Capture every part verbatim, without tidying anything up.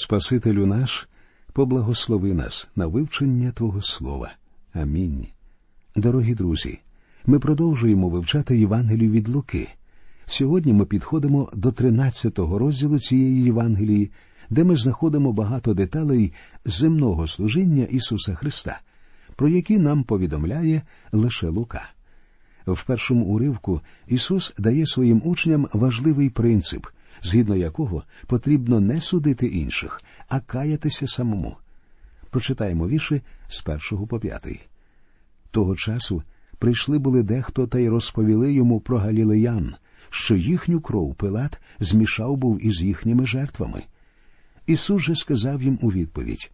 Спасителю наш, поблагослови нас на вивчення Твого Слова. Амінь. Дорогі друзі, ми продовжуємо вивчати Євангелію від Луки. Сьогодні ми підходимо до тринадцятого розділу цієї Євангелії, де ми знаходимо багато деталей земного служіння Ісуса Христа, про які нам повідомляє лише Лука. В першому уривку Ісус дає своїм учням важливий принцип, згідно якого потрібно не судити інших, а каятися самому. Прочитаємо вірші з першого по п'ятий. Того часу прийшли були дехто та й розповіли йому про галілеян, що їхню кров Пилат змішав був із їхніми жертвами. Ісус же сказав їм у відповідь: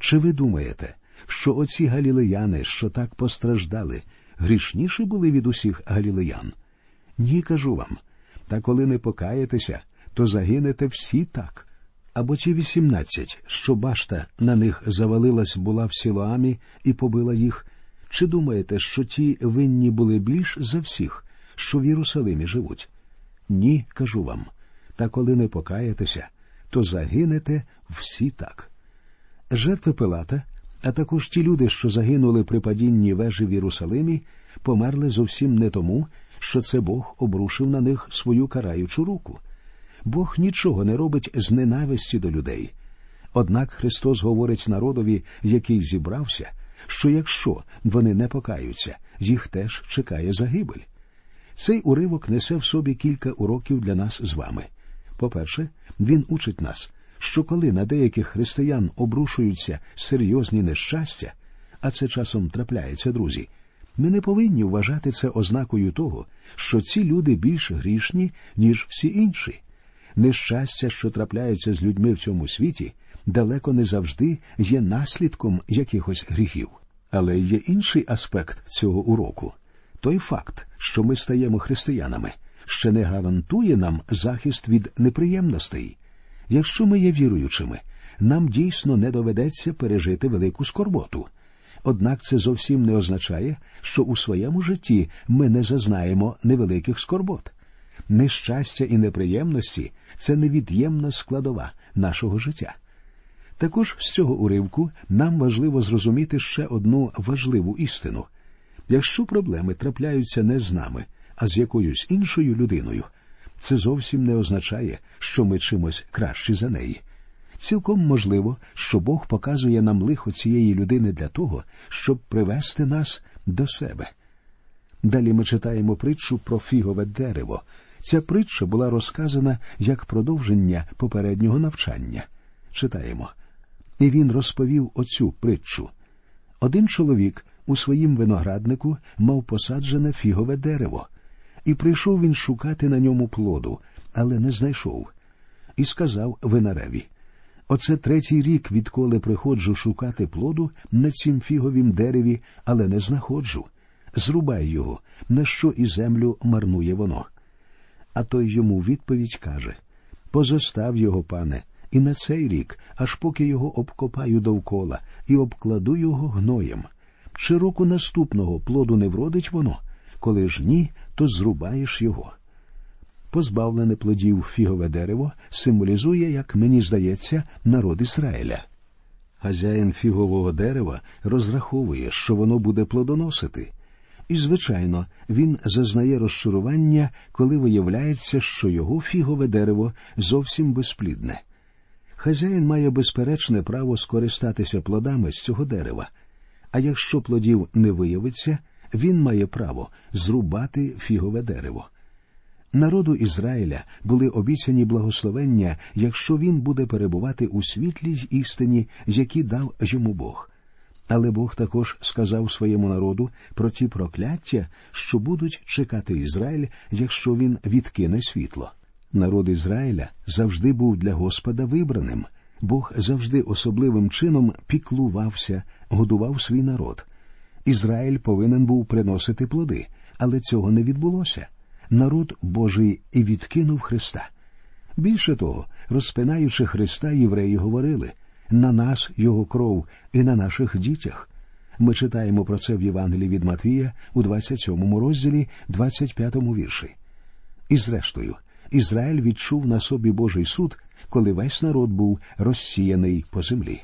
«Чи ви думаєте, що оці галілеяни, що так постраждали, грішніші були від усіх галілеян? Ні, кажу вам, та коли не покаєтеся, то загинете всі так. Або ті вісімнадцять, що башта на них завалилась була в Сілоамі і побила їх, чи думаєте, що ті винні були більш за всіх, що в Єрусалимі живуть? Ні, кажу вам, та коли не покаєтеся, то загинете всі так». Жертви Пилата, а також ті люди, що загинули при падінні вежі в Єрусалимі, померли зовсім не тому, що це Бог обрушив на них свою караючу руку. Бог нічого не робить з ненависті до людей. Однак Христос говорить народові, який зібрався, що якщо вони не покаються, їх теж чекає загибель. Цей уривок несе в собі кілька уроків для нас з вами. По-перше, він учить нас, що коли на деяких християн обрушуються серйозні нещастя, а це часом трапляється, друзі, ми не повинні вважати це ознакою того, що ці люди більш грішні, ніж всі інші. Нещастя, що трапляються з людьми в цьому світі, далеко не завжди є наслідком якихось гріхів. Але є інший аспект цього уроку. Той факт, що ми стаємо християнами, ще не гарантує нам захист від неприємностей. Якщо ми є віруючими, нам дійсно не доведеться пережити велику скорботу. Однак це зовсім не означає, що у своєму житті ми не зазнаємо невеликих скорбот. Нещастя і неприємності – це невід'ємна складова нашого життя. Також з цього уривку нам важливо зрозуміти ще одну важливу істину. Якщо проблеми трапляються не з нами, а з якоюсь іншою людиною, це зовсім не означає, що ми чимось кращі за неї. Цілком можливо, що Бог показує нам лихо цієї людини для того, щоб привести нас до себе. Далі ми читаємо притчу про фігове дерево. Ця притча була розказана як продовження попереднього навчання. Читаємо. І він розповів оцю притчу. Один чоловік у своїм винограднику мав посаджене фігове дерево. І прийшов він шукати на ньому плоду, але не знайшов. І сказав винареві: «Оце третій рік, відколи приходжу шукати плоду на цім фіговім дереві, але не знаходжу. Зрубай його, на що і землю марнує воно». А той йому відповідь каже: «Позостав його, пане, і на цей рік, аж поки його обкопаю довкола і обкладу його гноєм. Чи року наступного плоду не вродить воно? Коли ж ні, то зрубаєш його». Позбавлене плодів фігове дерево символізує, як мені здається, народ Ізраїля. Хазяїн фігового дерева розраховує, що воно буде плодоносити. І, звичайно, він зазнає розчарування, коли виявляється, що його фігове дерево зовсім безплідне. Хазяїн має безперечне право скористатися плодами з цього дерева. А якщо плодів не виявиться, він має право зрубати фігове дерево. Народу Ізраїля були обіцяні благословення, якщо він буде перебувати у світлій істині, які дав йому Бог. Але Бог також сказав своєму народу про ті прокляття, що будуть чекати Ізраїль, якщо він відкине світло. Народ Ізраїля завжди був для Господа вибраним. Бог завжди особливим чином піклувався, годував свій народ. Ізраїль повинен був приносити плоди, але цього не відбулося. Народ Божий і відкинув Христа. Більше того, розпинаючи Христа, євреї говорили: «На нас його кров і на наших дітях». Ми читаємо про це в Євангелії від Матвія у двадцять сьомому розділі, двадцять п'ятому вірші. І зрештою, Ізраїль відчув на собі Божий суд, коли весь народ був розсіяний по землі.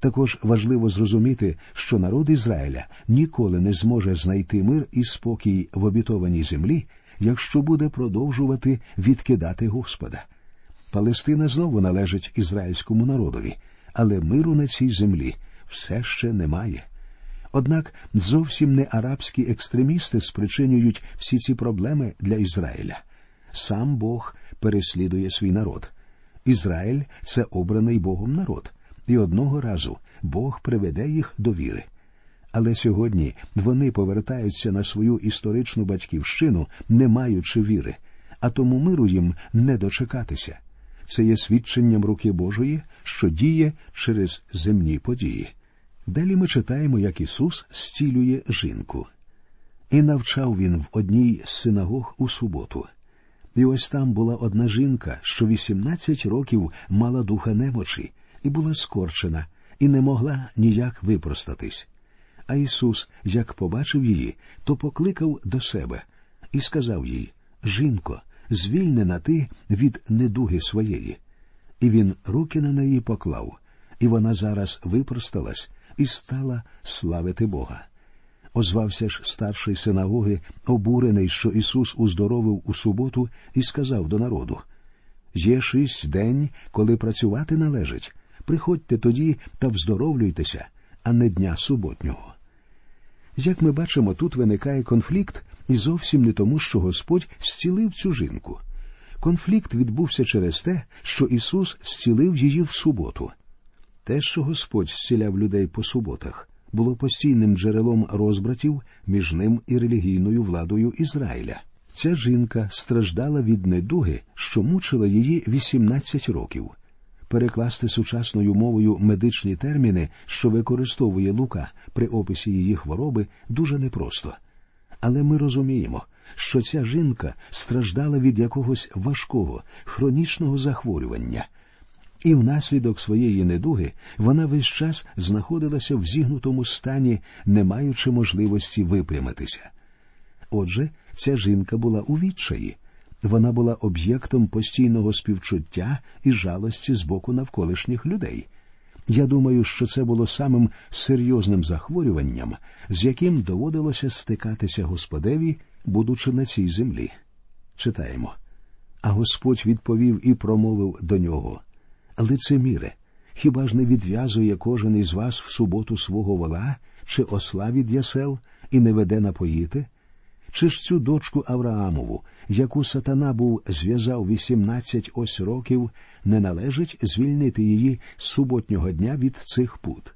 Також важливо зрозуміти, що народ Ізраїля ніколи не зможе знайти мир і спокій в обітованій землі, якщо буде продовжувати відкидати Господа. Палестина знову належить ізраїльському народові, але миру на цій землі все ще немає. Однак зовсім не арабські екстремісти спричинюють всі ці проблеми для Ізраїля. Сам Бог переслідує свій народ. Ізраїль – це обраний Богом народ, і одного разу Бог приведе їх до віри. Але сьогодні вони повертаються на свою історичну батьківщину, не маючи віри, а тому миру їм не дочекатися. Це є свідченням руки Божої, що діє через земні події. Далі ми читаємо, як Ісус зцілює жінку. «І навчав він в одній з синагог у суботу. І ось там була одна жінка, що вісімнадцять років мала духа немочі, і була скорчена, і не могла ніяк випростатись. А Ісус, як побачив її, то покликав до себе і сказав їй: «Жінко, звільнена ти від недуги своєї». І він руки на неї поклав, і вона зараз випросталась і стала славити Бога. Озвався ж старший синагоги, обурений, що Ісус уздоровив у суботу, і сказав до народу: «Є шість день, коли працювати належить. Приходьте тоді та вздоровлюйтеся, а не дня суботнього». Як ми бачимо, тут виникає конфлікт, і зовсім не тому, що Господь зцілив цю жінку. Конфлікт відбувся через те, що Ісус зцілив її в суботу. Те, що Господь зціляв людей по суботах, було постійним джерелом розбратів між ним і релігійною владою Ізраїля. Ця жінка страждала від недуги, що мучила її вісімнадцять років. Перекласти сучасною мовою медичні терміни, що використовує Лука при описі її хвороби, дуже непросто. Але ми розуміємо, що ця жінка страждала від якогось важкого, хронічного захворювання. І внаслідок своєї недуги вона весь час знаходилася в зігнутому стані, не маючи можливості випрямитися. Отже, ця жінка була у відчаї. Вона була об'єктом постійного співчуття і жалості з боку навколишніх людей. Я думаю, що це було самим серйозним захворюванням, з яким доводилося стикатися Господеві, будучи на цій землі. Читаємо. «А Господь відповів і промовив до нього: «Лицеміре, хіба ж не відв'язує кожен із вас в суботу свого вола, чи осла від ясел, і не веде напоїти? Чи ж цю дочку Авраамову, яку сатана був зв'язав вісімнадцять ось років, не належить звільнити її з суботнього дня від цих пут?»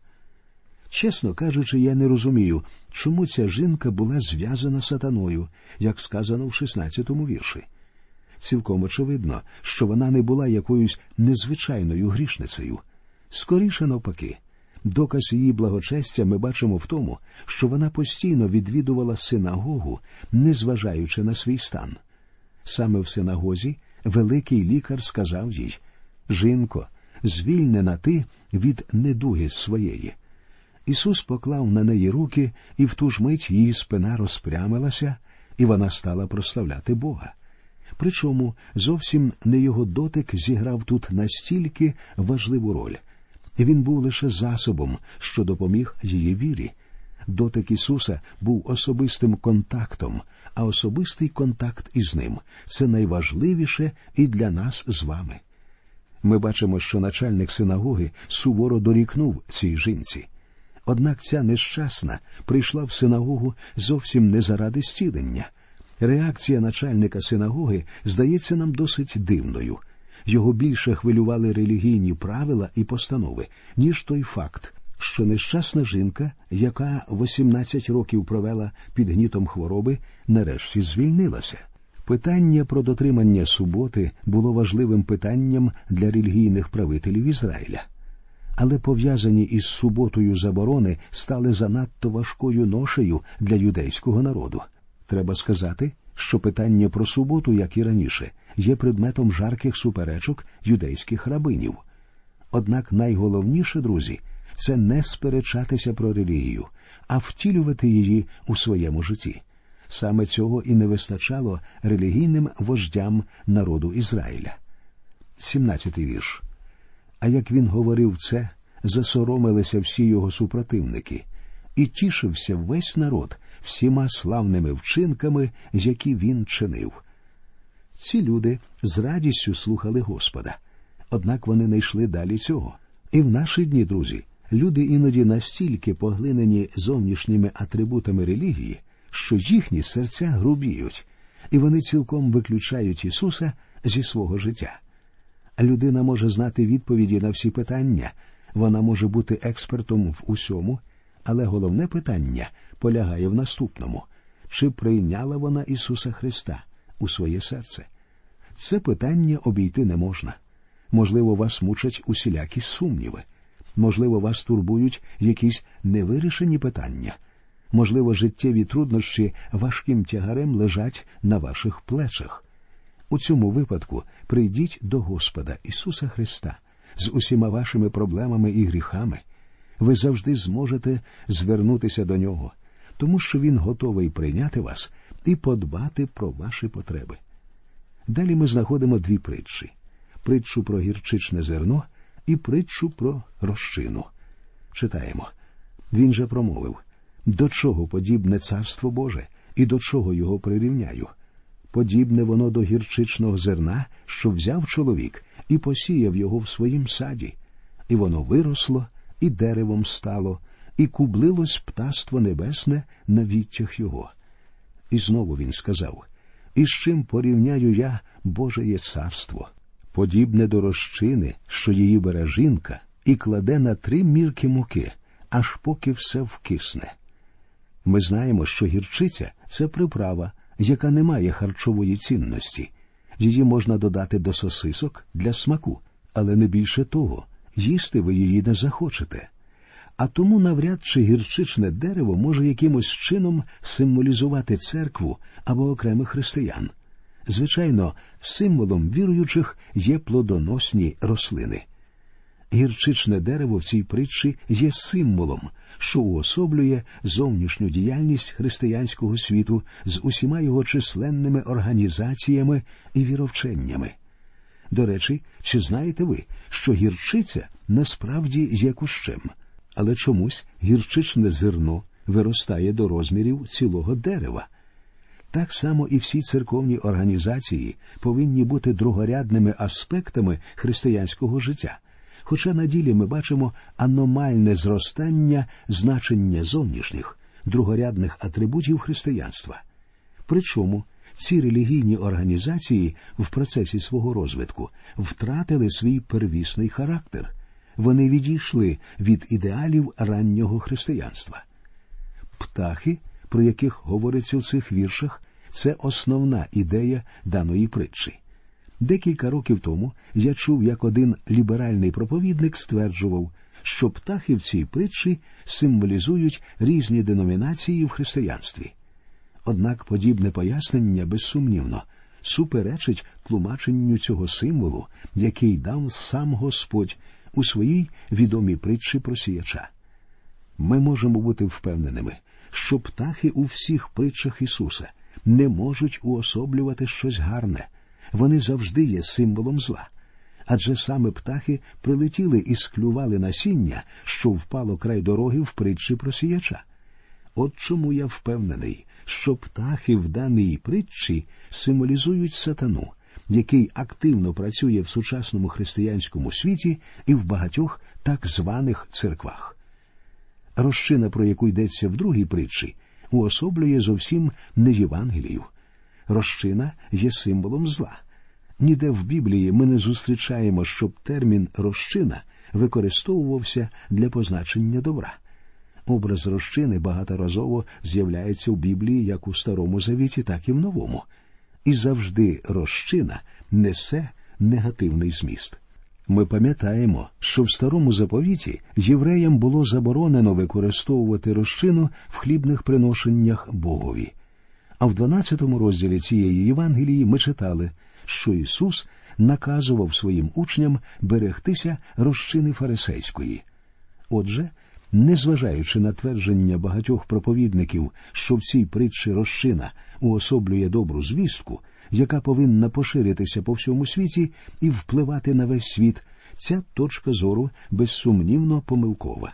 Чесно кажучи, я не розумію, чому ця жінка була зв'язана сатаною, як сказано в шістнадцятому вірші. Цілком очевидно, що вона не була якоюсь незвичайною грішницею. Скоріше навпаки. Доказ її благочестя ми бачимо в тому, що вона постійно відвідувала синагогу, незважаючи на свій стан. Саме в синагозі великий лікар сказав їй: «Жінко, звільнена ти від недуги своєї». Ісус поклав на неї руки, і в ту ж мить її спина розпрямилася, і вона стала прославляти Бога. Причому зовсім не його дотик зіграв тут настільки важливу роль. Він був лише засобом, що допоміг її вірі. Дотик Ісуса був особистим контактом, а особистий контакт із ним – це найважливіше і для нас з вами. Ми бачимо, що начальник синагоги суворо дорікнув цій жінці. Однак ця нещасна прийшла в синагогу зовсім не заради зцілення. Реакція начальника синагоги здається нам досить дивною. Його більше хвилювали релігійні правила і постанови, ніж той факт, що нещасна жінка, яка вісімнадцять років провела під гнітом хвороби, нарешті звільнилася. Питання про дотримання суботи було важливим питанням для релігійних правителів Ізраїля. Але пов'язані із суботою заборони стали занадто важкою ношею для юдейського народу. Треба сказати, що питання про суботу, як і раніше, є предметом жарких суперечок юдейських рабинів. Однак найголовніше, друзі, це не сперечатися про релігію, а втілювати її у своєму житті. Саме цього і не вистачало релігійним вождям народу Ізраїля. сімнадцятий вірш. А як він говорив це, засоромилися всі його супротивники, і тішився весь народ всіма славними вчинками, які він чинив. Ці люди з радістю слухали Господа. Однак вони не йшли далі цього. І в наші дні, друзі, люди іноді настільки поглинені зовнішніми атрибутами релігії, що їхні серця грубіють, і вони цілком виключають Ісуса зі свого життя. Людина може знати відповіді на всі питання, вона може бути експертом в усьому, але головне питання полягає в наступному. Чи прийняла вона Ісуса Христа у своє серце? Це питання обійти не можна. Можливо, вас мучать усілякі сумніви. Можливо, вас турбують якісь невирішені питання. Можливо, життєві труднощі важким тягарем лежать на ваших плечах. У цьому випадку прийдіть до Господа Ісуса Христа з усіма вашими проблемами і гріхами. Ви завжди зможете звернутися до Нього, тому що Він готовий прийняти вас і подбати про ваші потреби. Далі ми знаходимо дві притчі. Притчу про гірчичне зерно і притчу про розчину. Читаємо. Він же промовив: «До чого подібне Царство Боже, і до чого його прирівняю? Подібне воно до гірчичного зерна, що взяв чоловік і посіяв його в своїм саді. І воно виросло, і деревом стало, і кублилось птаство небесне на віттях його». І знову він сказав: «І з чим порівняю я Божеє Царство? Подібне до розчини, що її бере жінка, і кладе на три мірки муки, аж поки все вкисне». Ми знаємо, що гірчиця – це приправа, яка не має харчової цінності. Її можна додати до сосисок для смаку, але не більше того, їсти ви її не захочете. А тому навряд чи гірчичне дерево може якимось чином символізувати церкву або окремих християн. Звичайно, символом віруючих є плодоносні рослини. Гірчичне дерево в цій притчі є символом, що уособлює зовнішню діяльність християнського світу з усіма його численними організаціями і віровченнями. До речі, чи знаєте ви, що гірчиця насправді є кущем, але чомусь гірчичне зерно виростає до розмірів цілого дерева? Так само і всі церковні організації повинні бути другорядними аспектами християнського життя, хоча на ділі ми бачимо аномальне зростання значення зовнішніх, другорядних атрибутів християнства. Причому ці релігійні організації в процесі свого розвитку втратили свій первісний характер. Вони відійшли від ідеалів раннього християнства. Птахи, про яких говориться в цих віршах, це основна ідея даної притчі. Декілька років тому я чув, як один ліберальний проповідник стверджував, що птахи в цій притчі символізують різні деномінації в християнстві. Однак подібне пояснення, безсумнівно, суперечить тлумаченню цього символу, який дав сам Господь у своїй відомій притчі про сіяча. Ми можемо бути впевненими, що птахи у всіх притчах Ісуса не можуть уособлювати щось гарне. Вони завжди є символом зла. Адже саме птахи прилетіли і склювали насіння, що впало край дороги в притчі про сіяча. От чому я впевнений, що птахи в даній притчі символізують сатану, який активно працює в сучасному християнському світі і в багатьох так званих церквах. Розчина, про яку йдеться в другій притчі, уособлює зовсім не Євангелію. Розчина є символом зла. Ніде в Біблії ми не зустрічаємо, щоб термін «розчина» використовувався для позначення добра. Образ розчини багаторазово з'являється в Біблії як у Старому Завіті, так і в Новому. І завжди розчина несе негативний зміст. Ми пам'ятаємо, що в Старому Заповіті євреям було заборонено використовувати розчину в хлібних приношеннях Богові. А в дванадцятому розділі цієї Євангелії ми читали, що Ісус наказував своїм учням берегтися розчини фарисейської. Отже, незважаючи на твердження багатьох проповідників, що в цій притчі розчина уособлює добру звістку, яка повинна поширитися по всьому світі і впливати на весь світ, ця точка зору безсумнівно помилкова.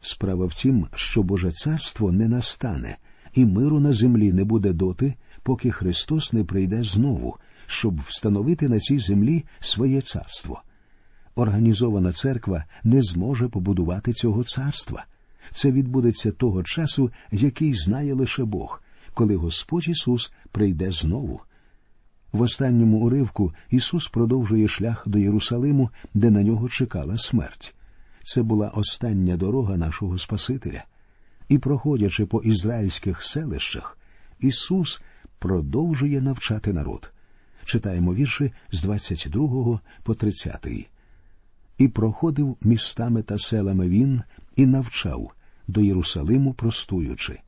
Справа в тім, що Боже царство не настане, і миру на землі не буде доти, поки Христос не прийде знову, щоб встановити на цій землі своє царство. Організована церква не зможе побудувати цього царства. Це відбудеться того часу, який знає лише Бог, коли Господь Ісус прийде знову. В останньому уривку Ісус продовжує шлях до Єрусалиму, де на нього чекала смерть. Це була остання дорога нашого Спасителя. І проходячи по ізраїльських селищах, Ісус продовжує навчати народ. Читаємо вірші з двадцять другого по тридцятий. «І проходив містами та селами він, і навчав, до Єрусалиму простуючи.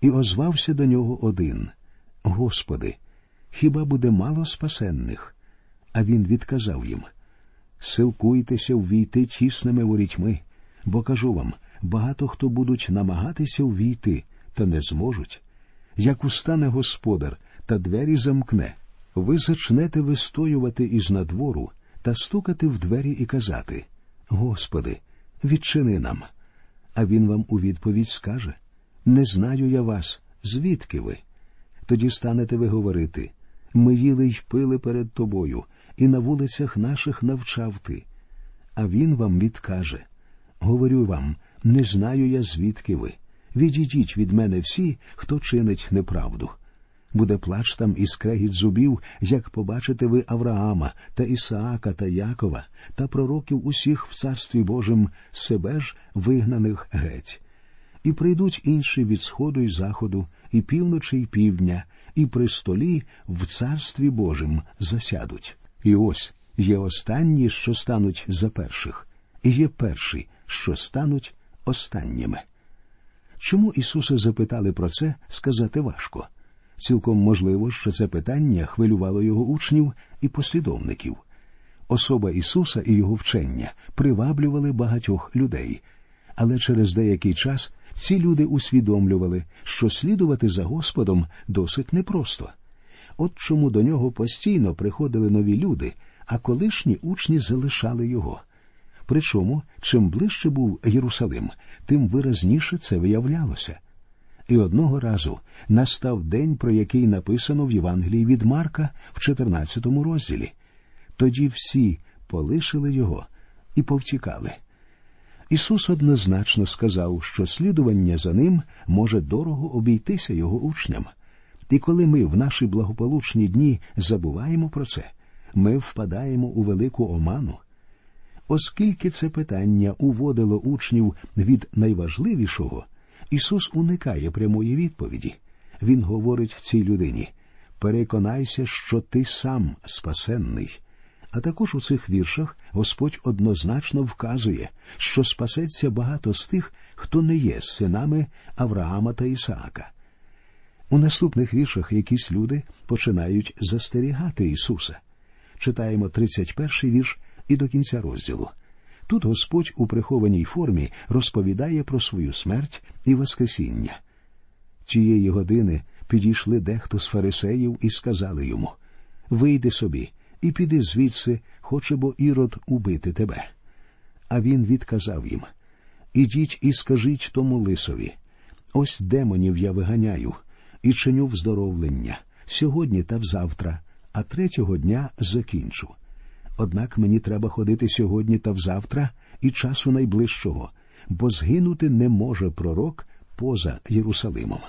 І озвався до нього один: Господи, хіба буде мало спасенних? А він відказав їм: Силкуйтеся ввійти тісними ворітьми, бо кажу вам, багато хто будуть намагатися ввійти, та не зможуть. Як устане господар та двері замкне, ви зачнете вистоювати із надвору та стукати в двері і казати: Господи, відчини нам. А він вам у відповідь скаже: Не знаю я вас, звідки ви? Тоді станете ви говорити: Ми їли й пили перед тобою, і на вулицях наших навчав ти. А він вам відкаже: Говорю вам, не знаю я, звідки ви. Відійдіть від мене всі, хто чинить неправду. Буде плач там і скрегіт зубів, як побачите ви Авраама та Ісаака та Якова та пророків усіх в Царстві Божим, себе ж вигнаних геть. І прийдуть інші від сходу й заходу, і півночі й півдня, і при столі в Царстві Божим засядуть. І ось є останні, що стануть за перших, і є перші, що стануть останніми». Чому Ісуса запитали про це, сказати важко. Цілком можливо, що це питання хвилювало його учнів і послідовників. Особа Ісуса і його вчення приваблювали багатьох людей. Але через деякий час ці люди усвідомлювали, що слідувати за Господом досить непросто. От чому до нього постійно приходили нові люди, а колишні учні залишали його. Причому, чим ближче був Єрусалим, тим виразніше це виявлялося. І одного разу настав день, про який написано в Євангелії від Марка в чотирнадцятому розділі. Тоді всі полишили його і повтікали. Ісус однозначно сказав, що слідування за ним може дорого обійтися його учням. І коли ми в наші благополучні дні забуваємо про це, ми впадаємо у велику оману. Оскільки це питання уводило учнів від найважливішого, Ісус уникає прямої відповіді. Він говорить цій людині: «Переконайся, що ти сам спасенний». А також у цих віршах Господь однозначно вказує, що спасеться багато з тих, хто не є синами Авраама та Ісаака. У наступних віршах якісь люди починають застерігати Ісуса. Читаємо тридцять перший вірш і до кінця розділу. Тут Господь у прихованій формі розповідає про свою смерть і воскресіння. Тієї години підійшли дехто з фарисеїв і сказали йому: «Вийди собі і піди звідси, хоче бо Ірод убити тебе». А він відказав їм: «Ідіть і скажіть тому лисові: Ось демонів я виганяю, і чиню вздоровлення, сьогодні та взавтра, а третього дня закінчу. Однак мені треба ходити сьогодні та взавтра і часу найближчого, бо згинути не може пророк поза Єрусалимом».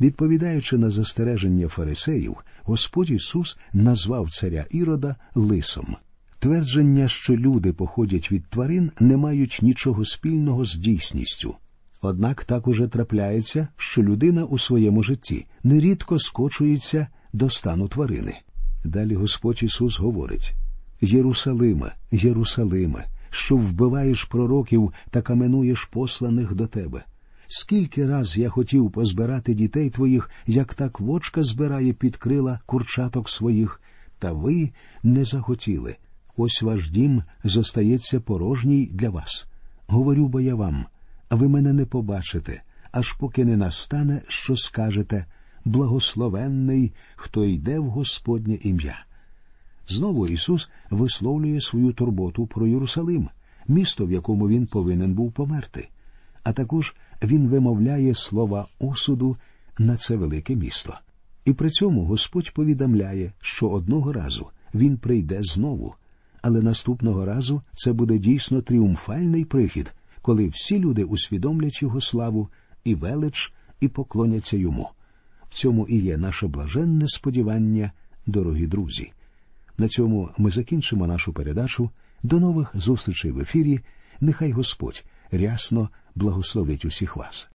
Відповідаючи на застереження фарисеїв, Господь Ісус назвав царя Ірода лисом. Твердження, що люди походять від тварин, не мають нічого спільного з дійсністю. Однак так уже трапляється, що людина у своєму житті нерідко скочується до стану тварини. Далі Господь Ісус говорить: «Єрусалиме, Єрусалиме, що вбиваєш пророків та каменуєш посланих до тебе. Скільки раз я хотів позбирати дітей твоїх, як та квочка збирає під крила курчаток своїх, та ви не захотіли. Ось ваш дім зостається порожній для вас. Говорю бо я вам, ви мене не побачите, аж поки не настане, що скажете: благословенний, хто йде в Господнє ім'я». Знову Ісус висловлює свою турботу про Єрусалим, місто, в якому він повинен був померти. А також він вимовляє слова осуду на це велике місто. І при цьому Господь повідомляє, що одного разу він прийде знову, але наступного разу це буде дійсно тріумфальний прихід, коли всі люди усвідомлять його славу і велич, і поклоняться йому. В цьому і є наше блаженне сподівання, дорогі друзі. На цьому ми закінчимо нашу передачу. До нових зустрічей в ефірі. Нехай Господь рясно благословить усіх вас.